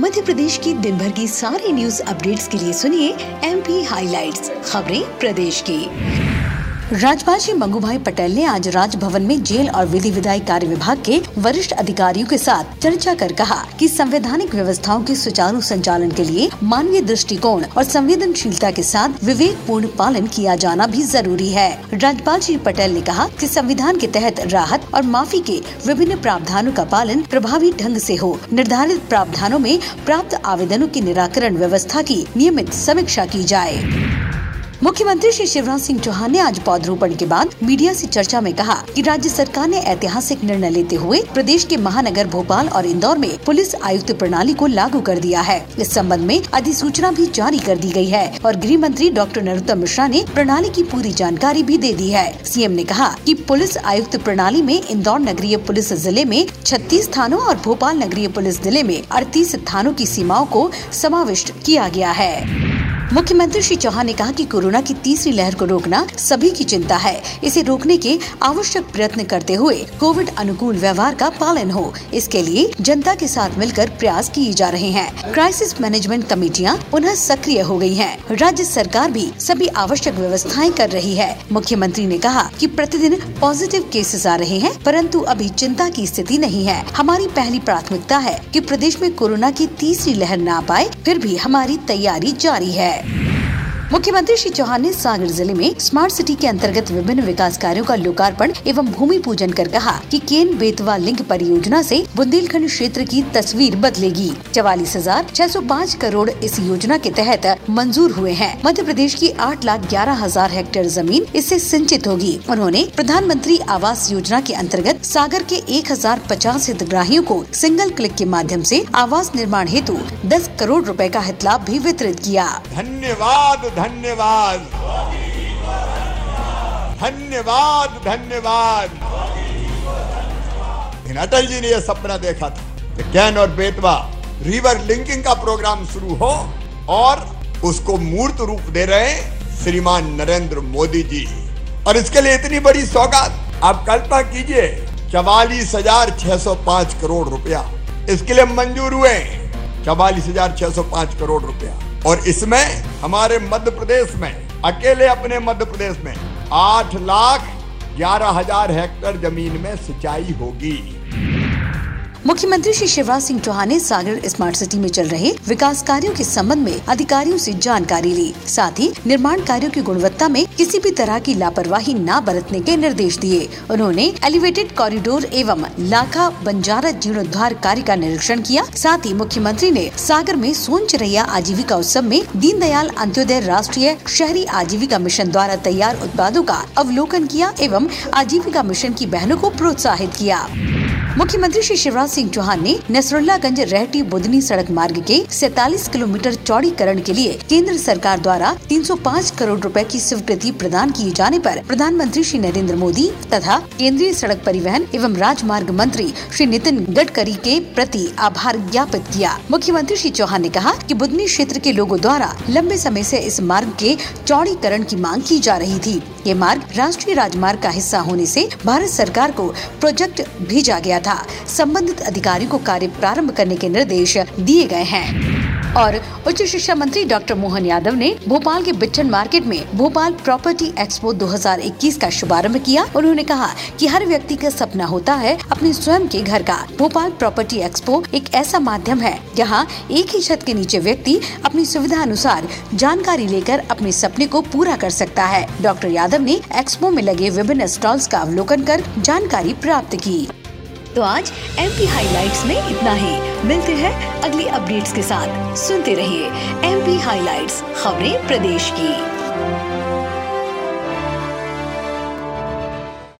मध्य प्रदेश की दिन भर की सारी न्यूज अपडेट्स के लिए सुनिए एमपी हाइलाइट्स, खबरें प्रदेश की। राज्यपाल मंगू भाई पटेल ने आज राजभवन में जेल और विधि विधायी कार्य विभाग के वरिष्ठ अधिकारियों के साथ चर्चा कर कहा कि संवैधानिक व्यवस्थाओं के सुचारू संचालन के लिए मानवीय दृष्टिकोण और संवेदनशीलता के साथ विवेक पूर्ण पालन किया जाना भी जरूरी है। राज्यपाल श्री पटेल ने कहा कि संविधान के तहत राहत और माफी के विभिन्न प्रावधानों का पालन प्रभावी ढंग से हो, निर्धारित प्रावधानों में प्राप्त आवेदनों की निराकरण व्यवस्था की नियमित समीक्षा की जाए। मुख्यमंत्री श्री शिवराज सिंह चौहान ने आज पौधरोपण के बाद मीडिया से चर्चा में कहा कि राज्य सरकार ने ऐतिहासिक निर्णय लेते हुए प्रदेश के महानगर भोपाल और इंदौर में पुलिस आयुक्त प्रणाली को लागू कर दिया है। इस संबंध में अधिसूचना भी जारी कर दी गई है और गृह मंत्री डॉक्टर नरोत्तम मिश्रा ने प्रणाली की पूरी जानकारी भी दे दी है। सीएम ने कहा कि पुलिस आयुक्त प्रणाली में इंदौर नगरीय पुलिस जिले में 36 थानों और भोपाल नगरीय पुलिस जिले में 38 थानों की सीमाओं को समाविष्ट किया गया है। मुख्यमंत्री श्री चौहान ने कहा कि कोरोना की तीसरी लहर को रोकना सभी की चिंता है, इसे रोकने के आवश्यक प्रयत्न करते हुए कोविड अनुकूल व्यवहार का पालन हो, इसके लिए जनता के साथ मिलकर प्रयास किए जा रहे हैं। क्राइसिस मैनेजमेंट कमेटियां पुनः सक्रिय हो गई हैं। राज्य सरकार भी सभी आवश्यक व्यवस्थाएं कर रही है। मुख्यमंत्री ने कहा कि प्रतिदिन पॉजिटिव केसेस आ रहे हैं, परंतु अभी चिंता की स्थिति नहीं है। हमारी पहली प्राथमिकता है कि प्रदेश में कोरोना की तीसरी लहर न पाए, फिर भी हमारी तैयारी जारी है। मुख्यमंत्री श्री चौहान ने सागर जिले में स्मार्ट सिटी के अंतर्गत विभिन्न विकास कार्यों का लोकार्पण एवं भूमि पूजन कर कहा कि केन बेतवा लिंक परियोजना से बुंदेलखंड क्षेत्र की तस्वीर बदलेगी। 44,605 करोड़ इस योजना के तहत मंजूर हुए हैं। मध्य प्रदेश की 8,11,000 हेक्टेयर जमीन इससे सिंचित होगी। उन्होंने प्रधानमंत्री आवास योजना के अंतर्गत सागर के 1,050 हितग्राहियों को सिंगल क्लिक के माध्यम से आवास निर्माण हेतु 10 करोड़ रुपए का हितलाभ भी वितरित किया। धन्यवाद धन्यवाद धन्यवाद धन्यवाद। अटल जी ने यह सपना देखा था कि कैन और बेतवा रिवर लिंकिंग का प्रोग्राम शुरू हो और उसको मूर्त रूप दे रहे श्रीमान नरेंद्र मोदी जी, और इसके लिए इतनी बड़ी सौगात आप कल्पना कीजिए। 44,605 करोड़ रुपया इसके लिए मंजूर हुए, 44,605 करोड़ रुपया। और इसमें हमारे मध्य प्रदेश में, अकेले अपने मध्य प्रदेश में 8,11,000 हेक्टेयर जमीन में सिंचाई होगी। मुख्यमंत्री श्री शिवराज सिंह चौहान ने सागर स्मार्ट सिटी में चल रहे विकास कार्यों के संबंध में अधिकारियों से जानकारी ली, साथ ही निर्माण कार्यों की गुणवत्ता में किसी भी तरह की लापरवाही न बरतने के निर्देश दिए। उन्होंने एलिवेटेड कॉरिडोर एवं लाखा बंजारा जीर्णोद्धार कार्य का निरीक्षण किया। साथ ही मुख्यमंत्री ने सागर में सोन चिरैया आजीविका उत्सव में दीनदयाल अंत्योदय राष्ट्रीय शहरी आजीविका मिशन द्वारा तैयार उत्पादों का अवलोकन किया एवं आजीविका मिशन की बहनों को प्रोत्साहित किया। मुख्यमंत्री श्री शिवराज सिंह चौहान ने नसरुल्लागंज रहटी बुदनी सड़क मार्ग के 47 किलोमीटर चौड़ीकरण के लिए केंद्र सरकार द्वारा 305 करोड़ रुपए की स्वीकृति प्रदान किए जाने पर प्रधानमंत्री श्री नरेंद्र मोदी तथा केंद्रीय सड़क परिवहन एवं राजमार्ग मंत्री श्री नितिन गडकरी के प्रति आभार ज्ञापित किया। मुख्यमंत्री श्री चौहान ने कहा कि बुदनी क्षेत्र के लोगों द्वारा लंबे समय से इस मार्ग के चौड़ीकरण की मांग की जा रही थी। ये मार्ग राष्ट्रीय राजमार्ग का हिस्सा होने से भारत सरकार को प्रोजेक्ट भेजा गया था। संबंधित अधिकारियों को कार्य प्रारंभ करने के निर्देश दिए गए हैं। और उच्च शिक्षा मंत्री डॉक्टर मोहन यादव ने भोपाल के बिट्ठन मार्केट में भोपाल प्रॉपर्टी एक्सपो 2021 का शुभारंभ किया। उन्होंने कहा कि हर व्यक्ति का सपना होता है अपने स्वयं के घर का। भोपाल प्रॉपर्टी एक्सपो एक ऐसा माध्यम है जहां एक ही छत के नीचे व्यक्ति अपनी सुविधा अनुसार जानकारी लेकर अपने सपने को पूरा कर सकता है। डॉक्टर यादव ने एक्सपो में लगे विभिन्न स्टॉल्स का अवलोकन कर जानकारी प्राप्त की। तो आज एमपी हाइलाइट्स में इतना ही। मिलते हैं अगली अपडेट्स के साथ। सुनते रहिए एमपी हाइलाइट्स, खबरें प्रदेश की।